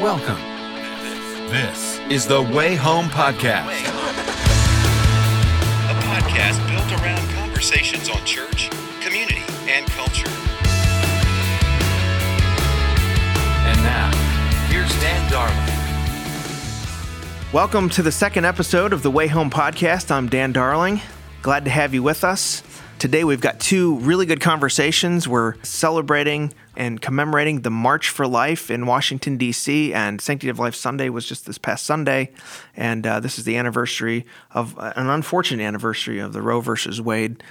Welcome. This is The Way Home Podcast. A podcast built around conversations on church, community, and culture. And now, here's Dan Darling. Welcome to the second episode of The Way Home Podcast. I'm Dan Darling. Glad to have you with us. Today we've got two really good conversations. We're celebrating and commemorating the March for Life in Washington, D.C., and Sanctity of Life Sunday was just this past Sunday, and this is the anniversary of an unfortunate anniversary of the Roe versus Wade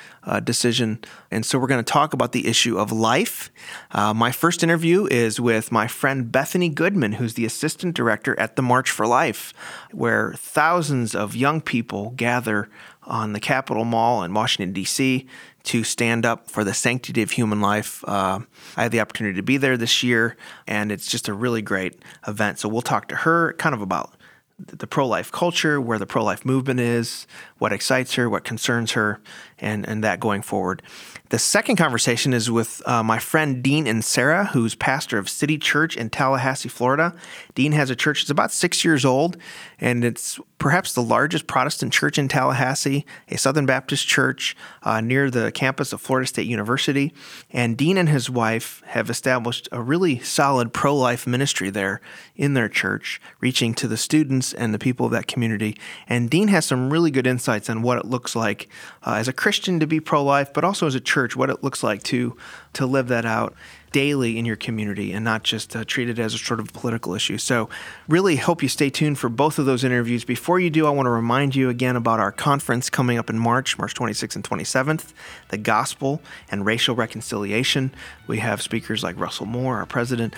decision, and so we're going to talk about the issue of life. My first interview is with my friend Bethany Goodman, who's the assistant director at the March for Life, where thousands of young people gather on the Capitol Mall in Washington, D.C., to stand up for the sanctity of human life. I had the opportunity to be there this year, and it's just a really great event. So we'll talk to her kind of about the pro-life culture, where the pro-life movement is, what excites her, what concerns her, and that going forward. The second conversation is with my friend Dean Inserra, who's pastor of City Church in Tallahassee, Florida. Dean has a church that's about 6 years old, and it's perhaps the largest Protestant church in Tallahassee, a Southern Baptist church near the campus of Florida State University. And Dean and his wife have established a really solid pro-life ministry there in their church, reaching to the students and the people of that community. And Dean has some really good insights on what it looks like as a Christian to be pro-life, but also as a church, what it looks like to live that out daily in your community and not just treat it as a sort of political issue. So really hope you stay tuned for both of those interviews. Before you do, I want to remind you again about our conference coming up in March 26th and 27th, the Gospel and Racial Reconciliation. We have speakers like Russell Moore, our president,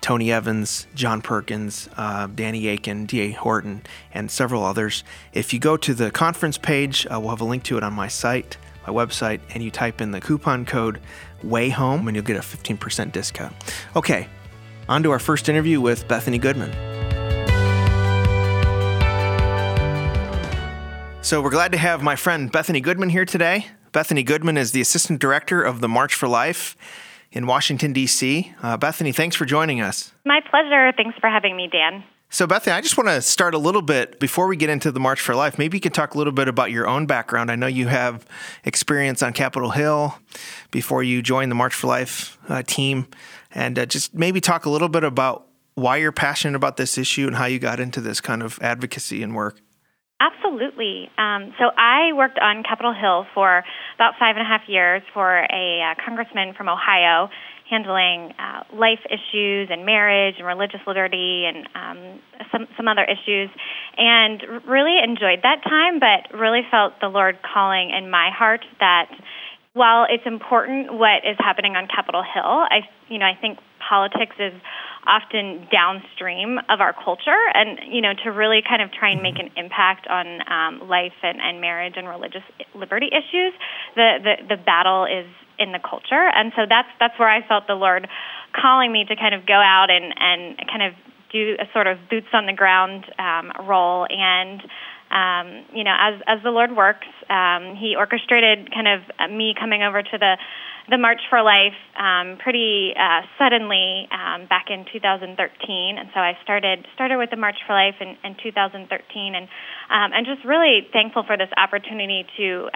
Tony Evans, John Perkins, Danny Akin, D.A. Horton, and several others. If you go to the conference page, we'll have a link to it on my website, and you type in the coupon code WAYHOME, and you'll get a 15% discount. Okay, on to our first interview with Bethany Goodman. So we're glad to have my friend Bethany Goodman here today. Bethany Goodman is the Assistant Director of the March for Life in Washington, D.C. Bethany, thanks for joining us. My pleasure. Thanks for having me, Dan. So, Bethany, I just want to start a little bit before we get into the March for Life. Maybe you could talk a little bit about your own background. I know you have experience on Capitol Hill before you joined the March for Life team. And just maybe talk a little bit about why you're passionate about this issue and how you got into this kind of advocacy and work. Absolutely. So I worked on Capitol Hill for about 5.5 years for a congressman from Ohio, handling life issues and marriage and religious liberty and some other issues, and really enjoyed that time, but really felt the Lord calling in my heart that while it's important what is happening on Capitol Hill, I think politics is often downstream of our culture, and, to really kind of try and make an impact on life and marriage and religious liberty issues, the battle is in the culture. And so that's where I felt the Lord calling me to kind of go out and kind of do a sort of boots on the ground role. And as the Lord works, He orchestrated kind of me coming over to the March for Life pretty suddenly back in 2013, and so I started with the March for Life in 2013, and just really thankful for this opportunity to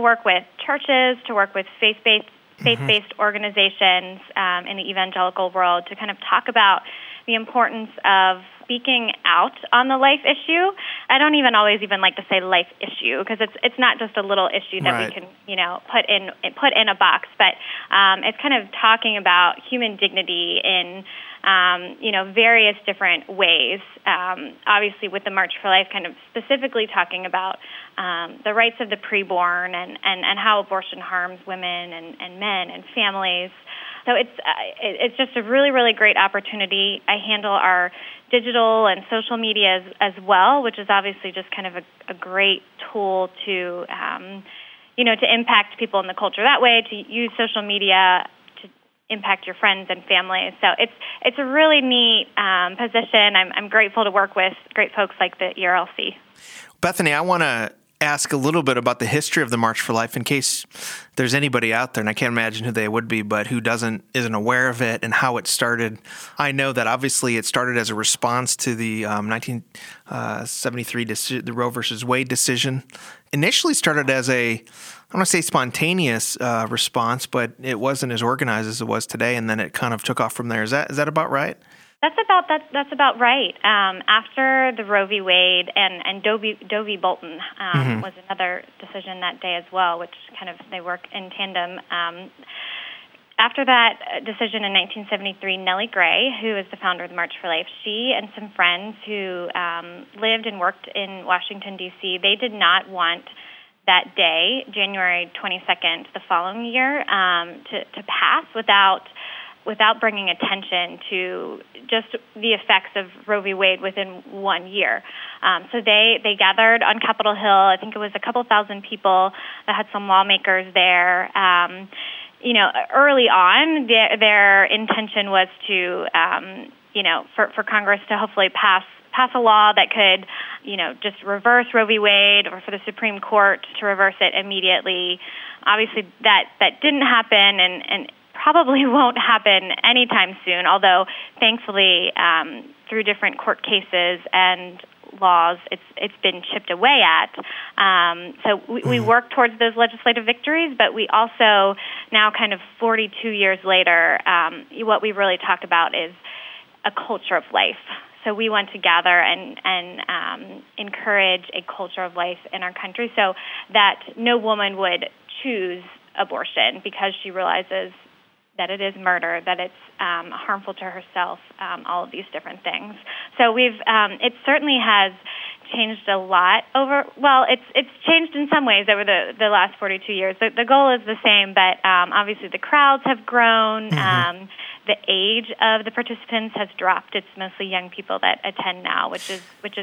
work with churches, to work with faith-based organizations in the evangelical world to kind of talk about the importance of speaking out on the life issue. I don't always like to say life issue because it's not just a little issue that right. We can put in a box, but it's kind of talking about human dignity in various different ways. Obviously, with the March for Life, kind of specifically talking about the rights of the preborn and how abortion harms women and men and families. So it's just a really, really great opportunity. I handle our digital and social media as well, which is obviously just kind of a great tool to impact people in the culture that way, to use social media to impact your friends and families. So it's a really neat position. I'm grateful to work with great folks like the ERLC. Bethany, I want to ask a little bit about the history of the March for Life in case there's anybody out there, and I can't imagine who they would be, but who isn't aware of it and how it started. I know that obviously it started as a response to the 1973 the Roe versus Wade decision. Initially started as a, I don't want to say spontaneous response, but it wasn't as organized as it was today, and then it kind of took off from there. Is that about right? That's about right. After the Roe v. Wade and Doe v. Bolton was another decision that day as well, which kind of they work in tandem. After that decision in 1973, Nellie Gray, who is the founder of the March for Life, she and some friends who lived and worked in Washington, D.C., they did not want that day, January 22nd, the following year, to pass without bringing attention to just the effects of Roe v. Wade within 1 year. So they gathered on Capitol Hill. I think it was a couple thousand people that had some lawmakers there. Early on, their intention was to, for Congress to hopefully pass a law that could, just reverse Roe v. Wade, or for the Supreme Court to reverse it immediately. Obviously, that didn't happen, and probably won't happen anytime soon, although thankfully through different court cases and laws, it's been chipped away at. So we work towards those legislative victories, but we also now kind of 42 years later, what we really talk about is a culture of life. So we want to gather and encourage a culture of life in our country so that no woman would choose abortion because she realizes that it is murder, that it's harmful to herself, all of these different things. So it certainly has changed a lot it's changed in some ways over the last 42 years. The goal is the same, but obviously the crowds have grown. Mm-hmm. The age of the participants has dropped. It's mostly young people that attend now, which is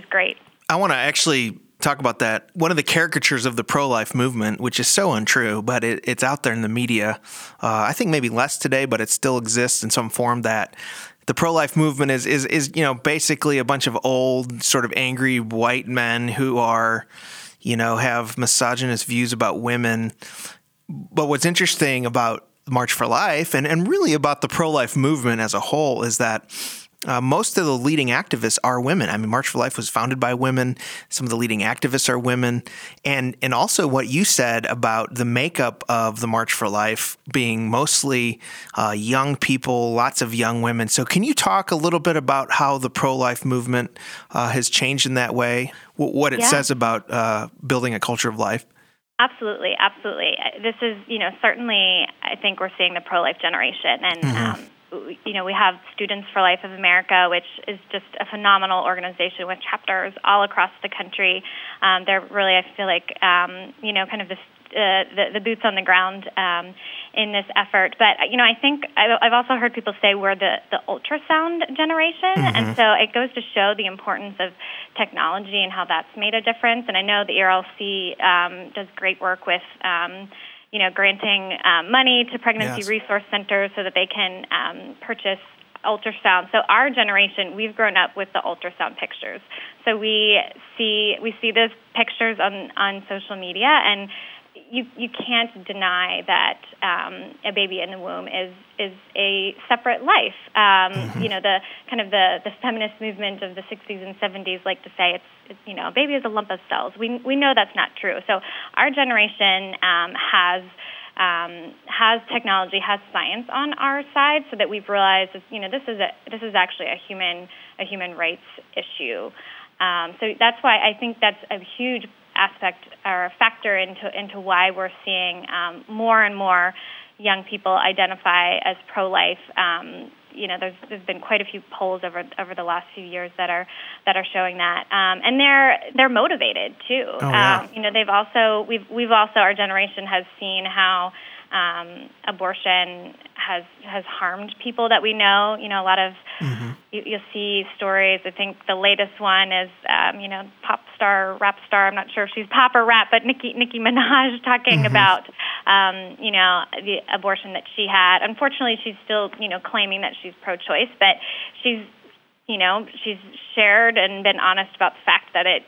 great. I want to actually talk about that. One of the caricatures of the pro-life movement, which is so untrue, but it's out there in the media. I think maybe less today, but it still exists in some form, that the pro-life movement is basically a bunch of old sort of angry white men who are, have misogynist views about women. But what's interesting about March for Life and really about the pro-life movement as a whole is that most of the leading activists are women. I mean, March for Life was founded by women. Some of the leading activists are women. And also what you said about the makeup of the March for Life being mostly young people, lots of young women. So can you talk a little bit about how the pro-life movement has changed in that way, what it says about building a culture of life? Absolutely, absolutely. This is, certainly I think we're seeing the pro-life generation and we have Students for Life of America, which is just a phenomenal organization with chapters all across the country. They're really, I feel like, kind of this, the boots on the ground in this effort. But, I think I've also heard people say we're the ultrasound generation. Mm-hmm. And so it goes to show the importance of technology and how that's made a difference. And I know the ERLC does great work with granting money to pregnancy resource centers so that they can purchase ultrasound. So our generation, we've grown up with the ultrasound pictures. So we see those pictures on social media, and you can't deny that a baby in the womb is a separate life. The kind of the feminist movement of the 60s and 70s like to say it's a baby is a lump of cells. We know that's not true. So our generation has technology, has science on our side, so that we've realized this is actually a human rights issue. So that's why I think that's a huge aspect or a factor into why we're seeing more and more young people identify as pro-life. There's been quite a few polls over the last few years that are showing that, and they're motivated too. Oh, yeah. They've also we've also our generation has seen how abortion has harmed people that we know. A lot of you'll see stories. I think the latest one is pop star, rap star. I'm not sure if she's pop or rap, but Nicki Minaj talking about the abortion that she had. Unfortunately, she's still claiming that she's pro-choice, but she's shared and been honest about the fact that it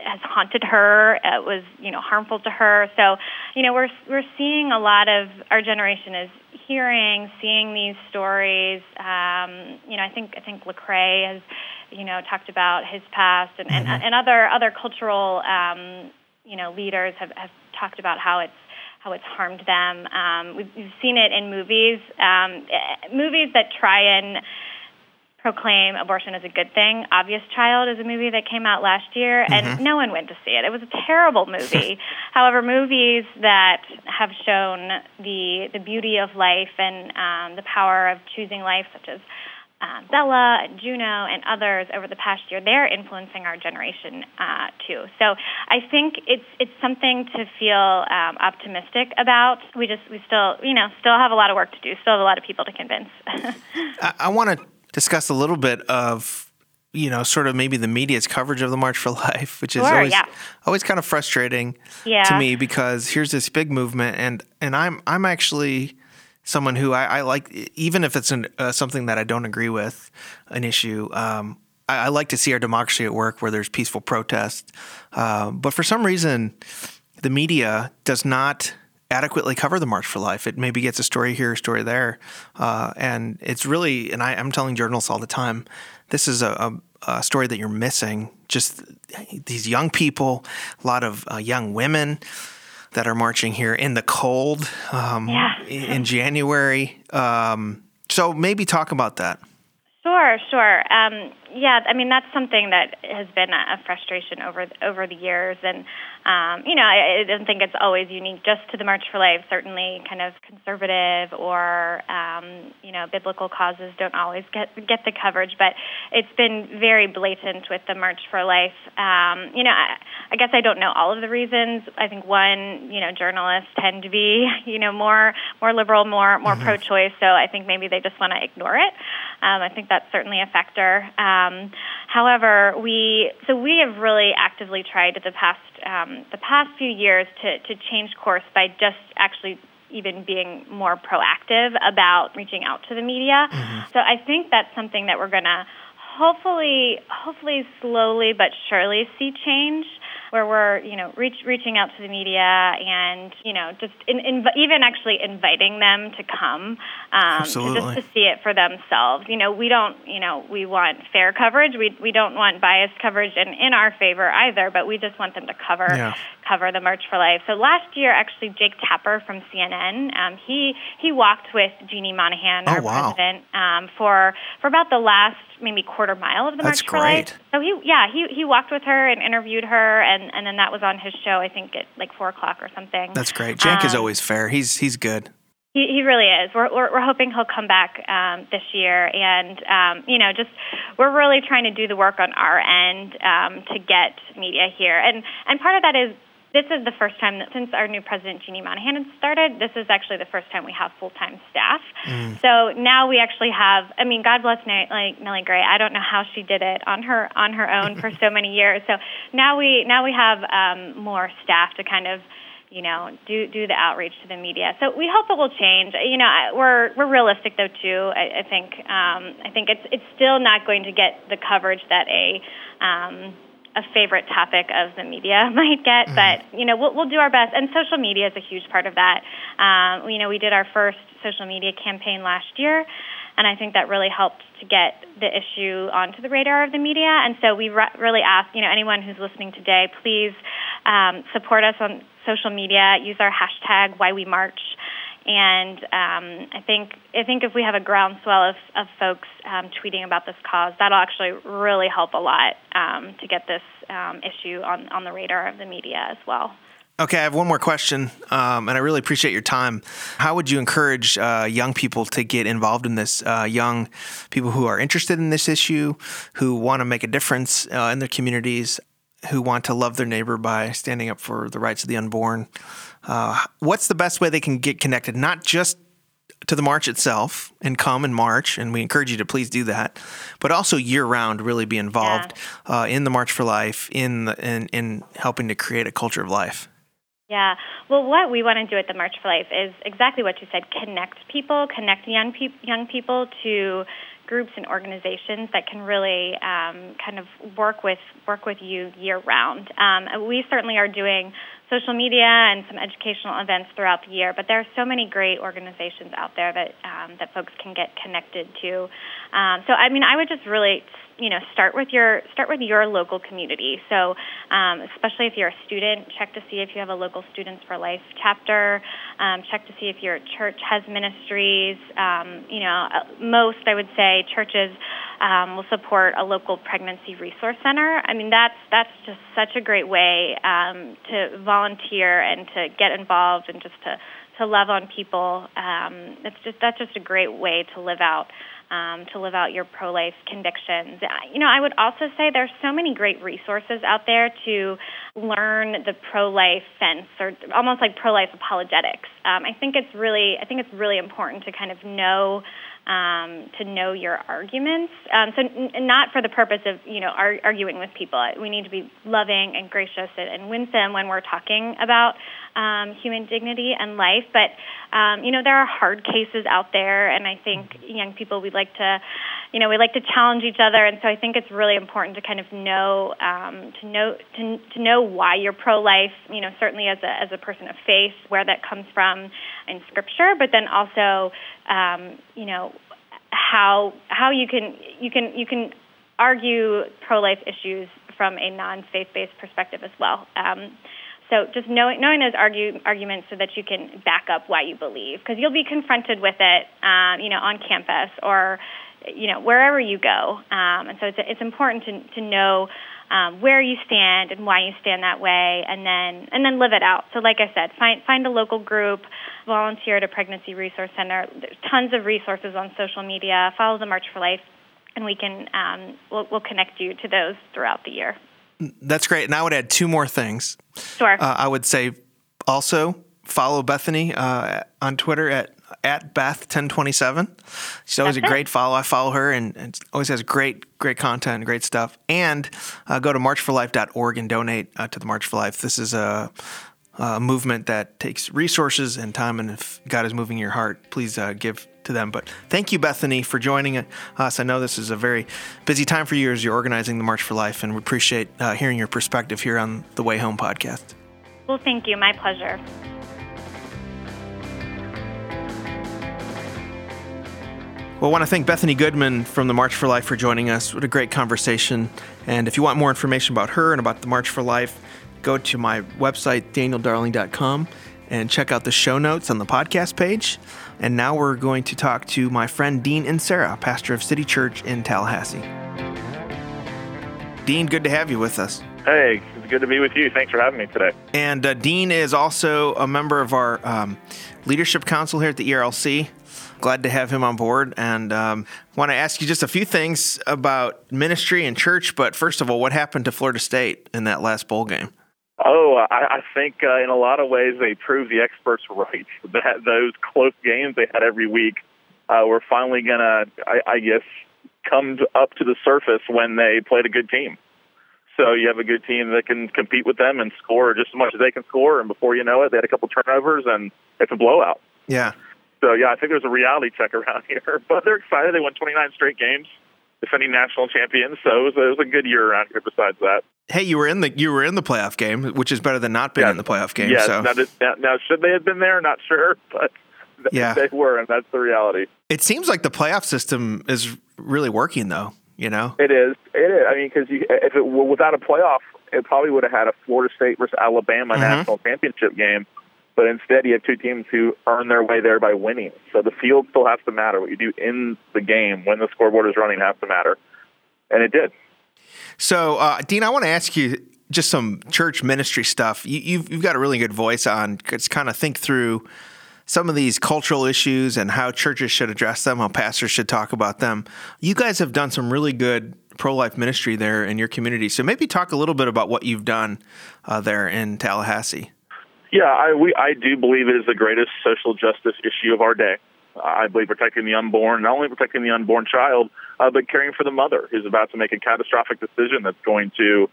has haunted her. It was, you know, harmful to her. So, you know, we're seeing a lot of, our generation is hearing, seeing these stories. You know, I think Lecrae has, you know, talked about his past, and mm-hmm. and other cultural, you know, leaders have talked about how it's harmed them. We've seen it in movies, movies that try and proclaim abortion as a good thing. Obvious Child is a movie that came out last year, and mm-hmm. no one went to see it. It was a terrible movie. However, movies that have shown the beauty of life and the power of choosing life, such as Bella and Juno and others over the past year, they're influencing our generation too. So I think it's something to feel optimistic about. We still have a lot of work to do. Still have a lot of people to convince. I want to discuss a little bit of, you know, sort of maybe the media's coverage of the March for Life, which is always kind of frustrating to me, because here's this big movement, and I'm actually someone who I like, even if it's something that I don't agree with, an issue, I like to see our democracy at work where there's peaceful protest. But for some reason, the media does not adequately cover the March for Life. It maybe gets a story here, a story there. And it's really, and I'm telling journalists all the time, this is a story that you're missing. Just these young people, a lot of young women that are marching here in the cold in January. So maybe talk about that. Sure. I mean, that's something that has been a frustration over the years. And, you know, I don't think it's always unique just to the March for Life. Certainly kind of conservative or, you know, biblical causes don't always get the coverage. But it's been very blatant with the March for Life. You know, I guess I don't know all of the reasons. I think one, you know, journalists tend to be, you know, more liberal, more mm-hmm. pro-choice. So I think maybe they just want to ignore it. I think that's certainly a factor. However, we have really actively tried to the past few years to change course by just actually even being more proactive about reaching out to the media. Mm-hmm. So I think that's something that we're going to hopefully slowly but surely see change, where we're, you know, reaching out to the media and, you know, just even actually inviting them to come, just to see it for themselves. You know, we don't, you know, we want fair coverage. We don't want biased coverage in our favor either, but we just want them to cover the March for Life. So last year, actually, Jake Tapper from CNN, he walked with Jeannie Monahan, president, for about the last maybe quarter mile of the March for Life. So he walked with her and interviewed her, and then that was on his show, I think, at like 4:00 or something. That's great. Jake is always fair. He's good. He really is. We're hoping he'll come back this year, and you know, just we're really trying to do the work on our end to get media here, and part of that is, this is the first time that since our new president, Jeannie Monahan, had started, this is actually the first time we have full-time staff. Mm. So now we actually have, I mean, God bless Nellie Gray. I don't know how she did it on her own for so many years. So now we have more staff to kind of, you know, do the outreach to the media. So we hope it will change. You know, we're realistic though too. I think it's still not going to get the coverage that a favorite topic of the media might get, but, you know, we'll do our best. And social media is a huge part of that. You know, we did our first social media campaign last year, and I think that really helped to get the issue onto the radar of the media. And so we really ask, you know, anyone who's listening today, please support us on social media, use our hashtag #WhyWeMarch. And I think if we have a groundswell of folks tweeting about this cause, that'll actually really help a lot to get this issue on the radar of the media as well. Okay, I have one more question, and I really appreciate your time. How would you encourage young people to get involved in this, young people who are interested in this issue, who want to make a difference in their communities, who want to love their neighbor by standing up for the rights of the unborn? What's the best way they can get connected, not just to the march itself and come and march, and we encourage you to please do that, but also year-round really be involved in the March for Life, in helping to create a culture of life? Yeah. Well, what we want to do at the March for Life is exactly what you said, connect people, connect young people to groups and organizations that can really kind of work with you year-round. We certainly are doing social media and some educational events throughout the year, but there are so many great organizations out there that that folks can get connected to. So, I mean, I would just really, you know, start with your local community. So, especially if you're a student, check to see if you have a local Students for Life chapter. Check to see if your church has ministries. You know, most, I would say, churches will support a local pregnancy resource center. I mean, that's just such a great way to volunteer and to get involved and just to love on people. That's just a great way to live out your pro-life convictions. You know, I would also say there's so many great resources out there to learn the pro-life fence, or almost like pro-life apologetics. I think it's really important to kind of know your arguments. So not for the purpose of, you know, arguing with people. We need to be loving and gracious and winsome when we're talking about human dignity and life. But, you know, there are hard cases out there, and I think young people, we like to challenge each other. And so I think it's really important to kind of know why you're pro-life, you know, certainly as a person of faith, where that comes from in Scripture, but then also, you know, how you can argue pro-life issues from a non-faith-based perspective as well. So just knowing those arguments so that you can back up why you believe, because you'll be confronted with it, you know, on campus or, you know, wherever you go. And so it's important to know where you stand and why you stand that way, and then live it out. So like I said, find a local group, volunteer at a pregnancy resource center. There's tons of resources on social media. Follow the March for Life, and we can we'll connect you to those throughout the year. That's great. And I would add two more things. Sure. I would say also follow Bethany on Twitter at Beth1027. She's always a great follow. I follow her and always has great content, great stuff. And go to marchforlife.org and donate to the March for Life. This is a movement that takes resources and time. And if God is moving your heart, please give to them. But thank you, Bethany, for joining us. I know this is a very busy time for you as you're organizing the March for Life, and we appreciate hearing your perspective here on the Way Home podcast. Well, thank you. My pleasure. Well, I want to thank Bethany Goodman from the March for Life for joining us. What a great conversation. And if you want more information about her and about the March for Life, go to my website, danieldarling.com, and check out the show notes on the podcast page. And now we're going to talk to my friend Dean Inserra, pastor of City Church in Tallahassee. Dean, good to have you with us. Hey, it's good to be with you. Thanks for having me today. And Dean is also a member of our leadership council here at the ERLC. Glad to have him on board, and want to ask you just a few things about ministry and church, but first of all, what happened to Florida State in that last bowl game? Oh, I think in a lot of ways they proved the experts right. That those close games they had every week were finally going to, I guess, come up to the surface when they played a good team. So you have a good team that can compete with them and score just as much as they can score, and before you know it, they had a couple turnovers, and it's a blowout. Yeah. So, yeah, I think there's a reality check around here. But they're excited. They won 29 straight games, defending national champions. So it was a good year around here besides that. Hey, you were in the playoff game, which is better than not being in the playoff game. Yes. So. Now, should they have been there? Not sure. But they were, and that's the reality. It seems like the playoff system is really working, though, you know? It is. I mean, because if it were without a playoff, it probably would have had a Florida State versus Alabama national championship game. But instead, you have two teams who earn their way there by winning. So the field still has to matter. What you do in the game, when the scoreboard is running, has to matter. And it did. So, Dean, I want to ask you just some church ministry stuff. You've got a really good voice on. Just kind of think through some of these cultural issues and how churches should address them, how pastors should talk about them. You guys have done some really good pro-life ministry there in your community. So maybe talk a little bit about what you've done there in Tallahassee. Yeah, I do believe it is the greatest social justice issue of our day. I believe protecting the unborn, not only protecting the unborn child, but caring for the mother who's about to make a catastrophic decision that's going to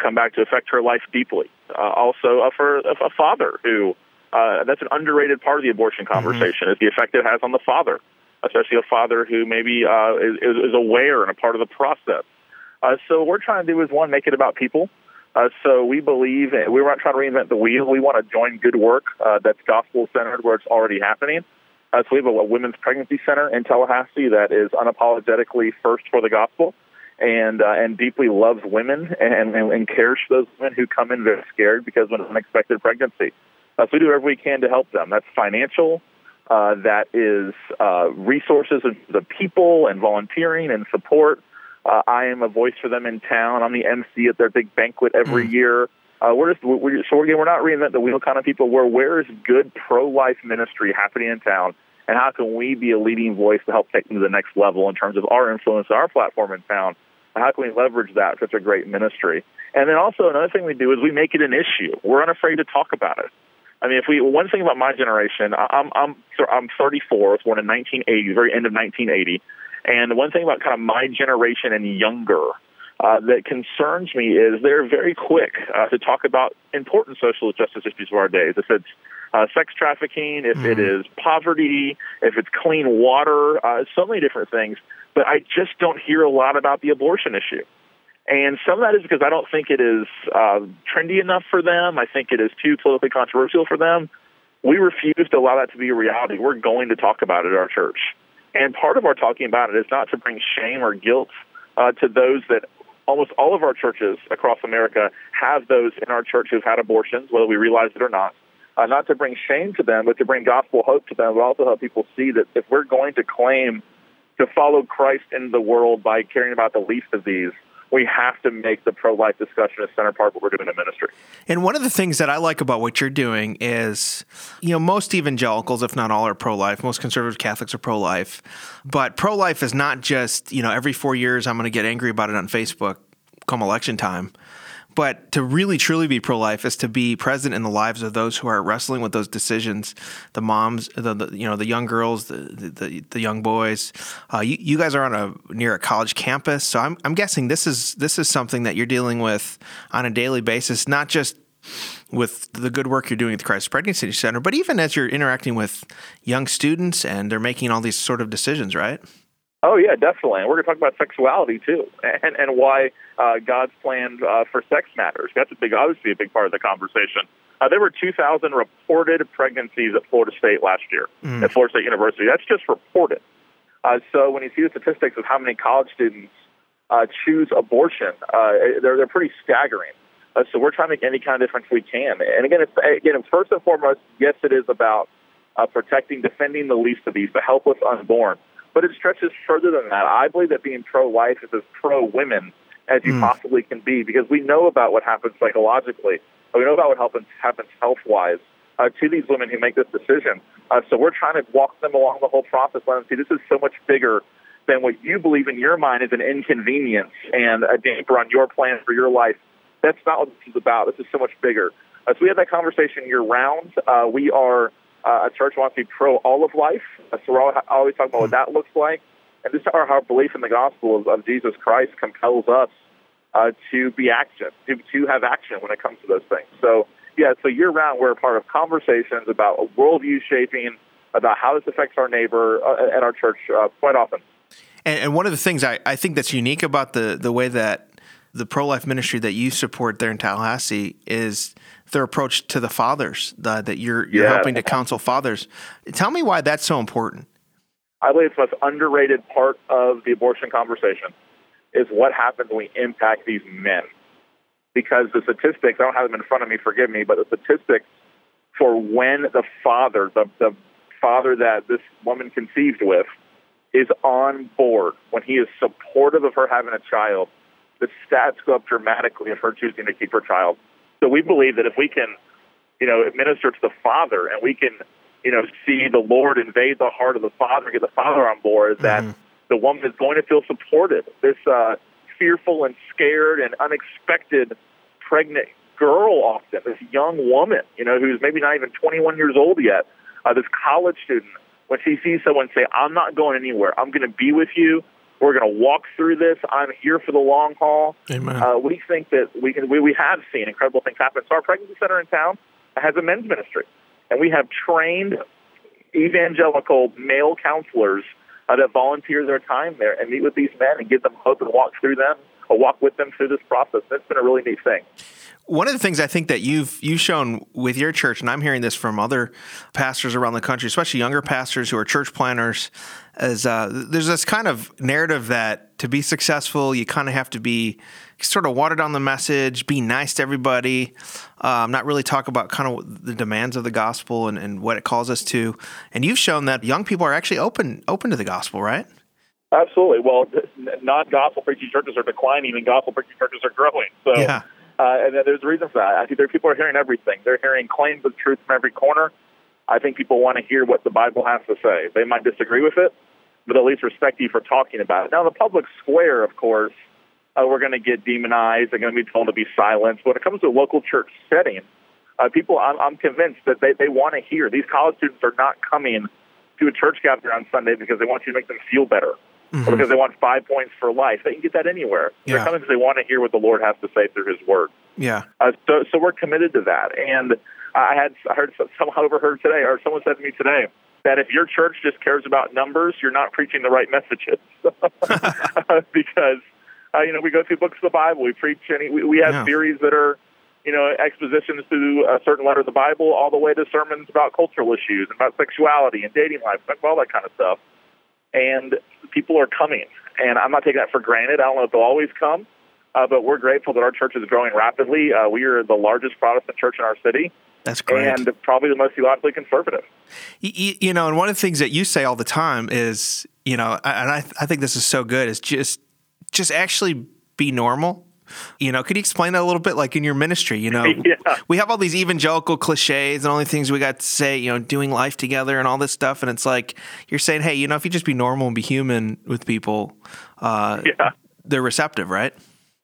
come back to affect her life deeply. Also, for a father who, that's an underrated part of the abortion conversation, is the effect it has on the father, especially a father who maybe is aware and a part of the process. So what we're trying to do is, one, make it about people. So we believe, we're not trying to reinvent the wheel. We want to join good work that's gospel-centered where it's already happening. So we have a women's pregnancy center in Tallahassee that is unapologetically first for the gospel and deeply loves women and cares for those women who come in very scared because of an unexpected pregnancy. So we do whatever we can to help them. That's financial. That is resources of the people and volunteering and support. I am a voice for them in town. I'm the MC at their big banquet every year. We're not reinvent the wheel kind of people. Where is good pro-life ministry happening in town, and how can we be a leading voice to help take them to the next level in terms of our influence and our platform in town? How can we leverage that such a great ministry? And then also another thing we do is we make it an issue. We're unafraid to talk about it. I mean, one thing about my generation, I'm 34. I was born in 1980, very end of 1980. And one thing about kind of my generation and younger that concerns me is they're very quick to talk about important social justice issues of our days. If it's sex trafficking, if it is poverty, if it's clean water, so many different things. But I just don't hear a lot about the abortion issue. And some of that is because I don't think it is trendy enough for them. I think it is too politically controversial for them. We refuse to allow that to be a reality. We're going to talk about it at our church. And part of our talking about it is not to bring shame or guilt to those that almost all of our churches across America have those in our church who've had abortions, whether we realize it or not. Not to bring shame to them, but to bring gospel hope to them, but also help people see that if we're going to claim to follow Christ in the world by caring about the least of these, we have to make the pro-life discussion a center part of what we're doing in ministry. And one of the things that I like about what you're doing is, you know, most evangelicals, if not all, are pro-life. Most conservative Catholics are pro-life. But pro-life is not just, you know, every 4 years I'm going to get angry about it on Facebook come election time. But to really truly be pro-life is to be present in the lives of those who are wrestling with those decisions, the moms, the young girls, the young boys. You guys are on near a college campus, so I'm guessing this is something that you're dealing with on a daily basis, not just with the good work you're doing at the Christ Pregnancy Center, but even as you're interacting with young students and they're making all these sort of decisions, right? Oh, yeah, definitely. And we're going to talk about sexuality, too, and why God's plan for sex matters. That's obviously a big part of the conversation. There were 2,000 reported pregnancies at Florida State last year, at Florida State University. That's just reported. So when you see the statistics of how many college students choose abortion, they're pretty staggering. So we're trying to make any kind of difference we can. And again, first and foremost, yes, it is about protecting, defending the least of these, the helpless unborn. But it stretches further than that. I believe that being pro-life is as pro-women as you possibly can be, because we know about what happens psychologically. We know about what happens health-wise to these women who make this decision. So we're trying to walk them along the whole process. Let them see this is so much bigger than what you believe in your mind is an inconvenience and a damper on your plan for your life. That's not what this is about. This is so much bigger. So we have that conversation year-round. We are... a church wants to be pro all of life, so we're always talking about what that looks like. And this is our belief in the gospel of Jesus Christ compels us to be action, to have action when it comes to those things. So, yeah, so year-round we're a part of conversations about worldview shaping, about how this affects our neighbor at our church quite often. And one of the things I think that's unique about the way that the pro-life ministry that you support there in Tallahassee is their approach to the fathers, that you're helping to counsel fathers. Tell me why that's so important. I believe it's the most underrated part of the abortion conversation is what happens when we impact these men. Because the statistics, I don't have them in front of me, forgive me, but the statistics for when the father that this woman conceived with is on board, when he is supportive of her having a child, the stats go up dramatically of her choosing to keep her child. So we believe that if we can, you know, minister to the father and we can, you know, see the Lord invade the heart of the father and get the father on board, that the woman is going to feel supported. This fearful and scared and unexpected pregnant girl often, this young woman, you know, who's maybe not even 21 years old yet, this college student, when she sees someone say, I'm not going anywhere, I'm going to be with you, We're going to walk through this. I'm here for the long haul. Amen. We think that we can. We have seen incredible things happen. So our pregnancy center in town has a men's ministry, and we have trained evangelical male counselors that volunteer their time there and meet with these men and give them hope and walk through them, or walk with them through this process. That's been a really neat thing. One of the things I think that you've shown with your church, and I'm hearing this from other pastors around the country, especially younger pastors who are church planners, is there's this kind of narrative that to be successful, you kind of have to be sort of water down the message, be nice to everybody, not really talk about kind of the demands of the gospel and what it calls us to. And you've shown that young people are actually open to the gospel, right? Absolutely. Well, non-gospel preaching churches are declining and gospel preaching churches are growing. So. Yeah. And there's a reason for that. I think people are hearing everything. They're hearing claims of truth from every corner. I think people want to hear what the Bible has to say. They might disagree with it, but at least respect you for talking about it. Now, the public square, of course, we're going to get demonized. They're going to be told to be silent. When it comes to a local church setting, people, I'm convinced that they want to hear. These college students are not coming to a church gathering on Sunday because they want you to make them feel better. Mm-hmm. Or because they want 5 points for life. They can get that anywhere. Yeah. They're coming because they want to hear what the Lord has to say through His Word. Yeah. So we're committed to that. And someone said to me today that if your church just cares about numbers, you're not preaching the right messages. Because we go through books of the Bible, we preach, we have theories that are expositions through a certain letter of the Bible, all the way to sermons about cultural issues, about sexuality and dating life, all that kind of stuff. And people are coming, and I'm not taking that for granted. I don't know if they'll always come, but we're grateful that our church is growing rapidly. We are the largest Protestant church in our city. That's great. And probably the most theologically conservative. And one of the things that you say all the time is, I think this is so good, is just actually be normal. Could you explain that a little bit, like in your ministry? We have all these evangelical cliches and all the things we got to say, doing life together and all this stuff. And it's like, you're saying, hey, if you just be normal and be human with people, they're receptive, right?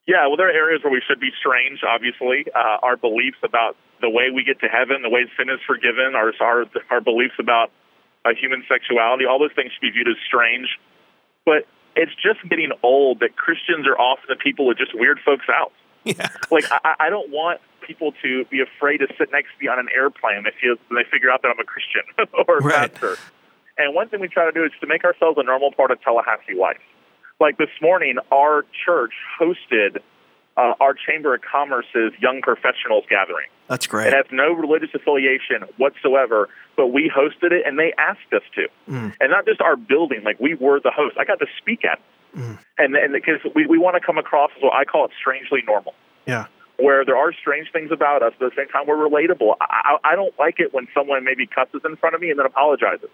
Yeah. Well, there are areas where we should be strange, obviously. Our beliefs about the way we get to heaven, the way sin is forgiven, our beliefs about human sexuality, all those things should be viewed as strange. But it's just getting old that Christians are often the people that just weird folks out. Yeah. Like, I don't want people to be afraid to sit next to me on an airplane if they figure out that I'm a Christian or a pastor. And one thing we try to do is to make ourselves a normal part of Tallahassee life. Like this morning, our church hosted our Chamber of Commerce's Young Professionals Gathering. That's great. It has no religious affiliation whatsoever, but we hosted it, and they asked us to. Mm. And not just our building, like we were the host. I got to speak at it. Mm. And because we want to come across as what I call it strangely normal. Yeah. Where there are strange things about us, but at the same time, we're relatable. I don't like it when someone maybe cusses in front of me and then apologizes.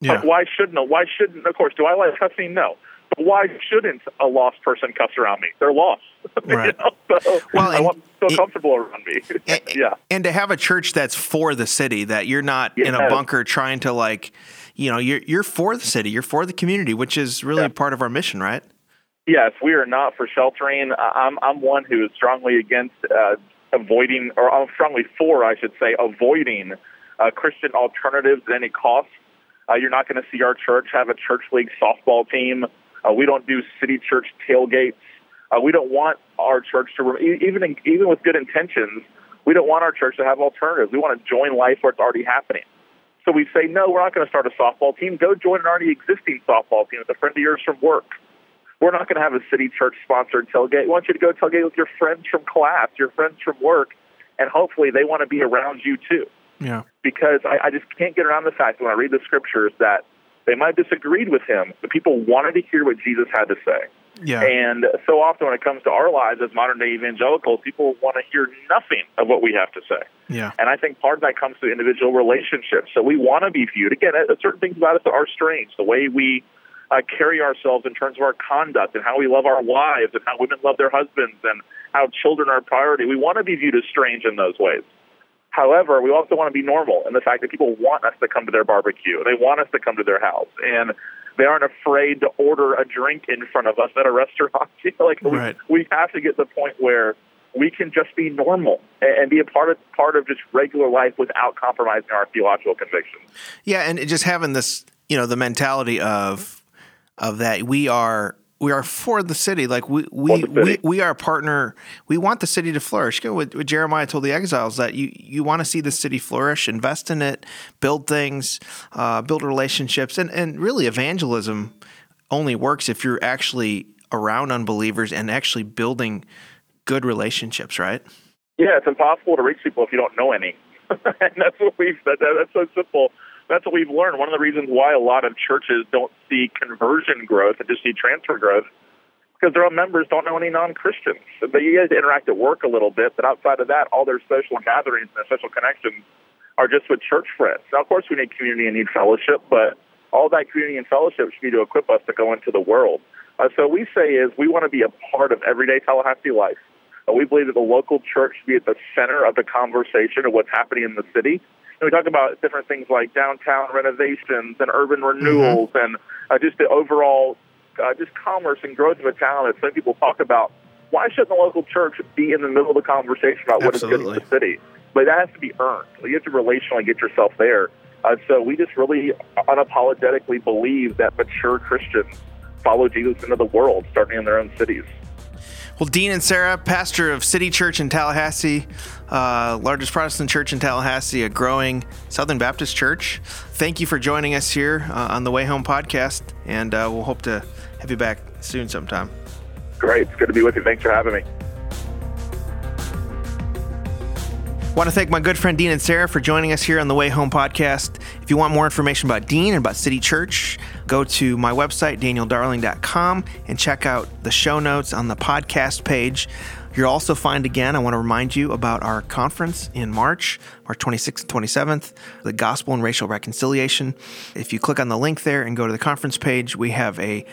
Yeah. Like, why shouldn't, of course, do I like cussing? No. But why shouldn't a lost person cuss around me? They're lost. Right. So I want them to feel comfortable around me. Yeah. And to have a church that's for the city, that you're not in a bunker trying to you're for the city, you're for the community, which is really part of our mission, right? Yes, we are not for sheltering. I'm one who is strongly against avoiding, or I'm strongly for, I should say, avoiding Christian alternatives at any cost. You're not going to see our church have a church league softball team. We don't do city church tailgates. We don't want our church to, even with good intentions, we don't want our church to have alternatives. We want to join life where it's already happening. So we say, no, we're not going to start a softball team. Go join an already existing softball team with a friend of yours from work. We're not going to have a city church-sponsored tailgate. We want you to go tailgate with your friends from class, your friends from work, and hopefully they want to be around you too. Yeah. Because I just can't get around the fact when I read the scriptures that they might have disagreed with him, but people wanted to hear what Jesus had to say. Yeah. And so often when it comes to our lives as modern-day evangelicals, people want to hear nothing of what we have to say. Yeah. And I think part of that comes to individual relationships. So we want to be viewed. Again, certain things about us are strange. The way we carry ourselves in terms of our conduct and how we love our wives and how women love their husbands and how children are a priority. We want to be viewed as strange in those ways. However, we also want to be normal in the fact that people want us to come to their barbecue. They want us to come to their house. And they aren't afraid to order a drink in front of us at a restaurant. We have to get to the point where we can just be normal and be a part of just regular life without compromising our theological convictions. Yeah, and just having this, the mentality of of that. We are for the city. Like we are a partner. We want the city to flourish. You know, what Jeremiah told the exiles, that you want to see the city flourish, invest in it, build things, build relationships. And really evangelism only works if you're actually around unbelievers and actually building good relationships, right? Yeah, it's impossible to reach people if you don't know any. And that's so simple. That's what we've learned. One of the reasons why a lot of churches don't see conversion growth and just see transfer growth, because their own members don't know any non-Christians. They interact at work a little bit, but outside of that, all their social gatherings and their social connections are just with church friends. Now, of course, we need community and need fellowship, but all that community and fellowship should be to equip us to go into the world. So what we say is we want to be a part of everyday Tallahassee life. We believe that the local church should be at the center of the conversation of what's happening in the city. And we talk about different things like downtown renovations and urban renewals and just the overall just commerce and growth of a town that some people talk about. Why shouldn't the local church be in the middle of the conversation about what is good for the city? But that has to be earned. You have to relationally get yourself there. So we just really unapologetically believe that mature Christians follow Jesus into the world, starting in their own cities. Well, Dean Inserra, pastor of City Church in Tallahassee, largest Protestant church in Tallahassee, a growing Southern Baptist church. Thank you for joining us here on the Way Home podcast, and we'll hope to have you back soon sometime. Great. It's good to be with you. Thanks for having me. I want to thank my good friend Dean Inserra for joining us here on the Way Home podcast. If you want more information about Dean and about City Church, go to my website, danieldarling.com, and check out the show notes on the podcast page. You'll also find, again, I want to remind you about our conference in March 26th and 27th, the Gospel and Racial Reconciliation. If you click on the link there and go to the conference page, we have a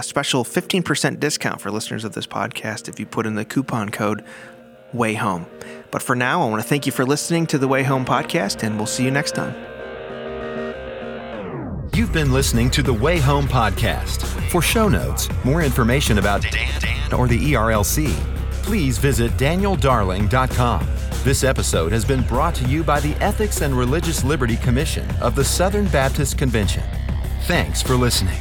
special 15% discount for listeners of this podcast if you put in the coupon code Way Home. But for now, I want to thank you for listening to the Way Home podcast, and we'll see you next time. You've been listening to the Way Home podcast. For show notes, more information about Dan or the ERLC, please visit danieldarling.com. This episode has been brought to you by the Ethics and Religious Liberty Commission of the Southern Baptist Convention. Thanks for listening.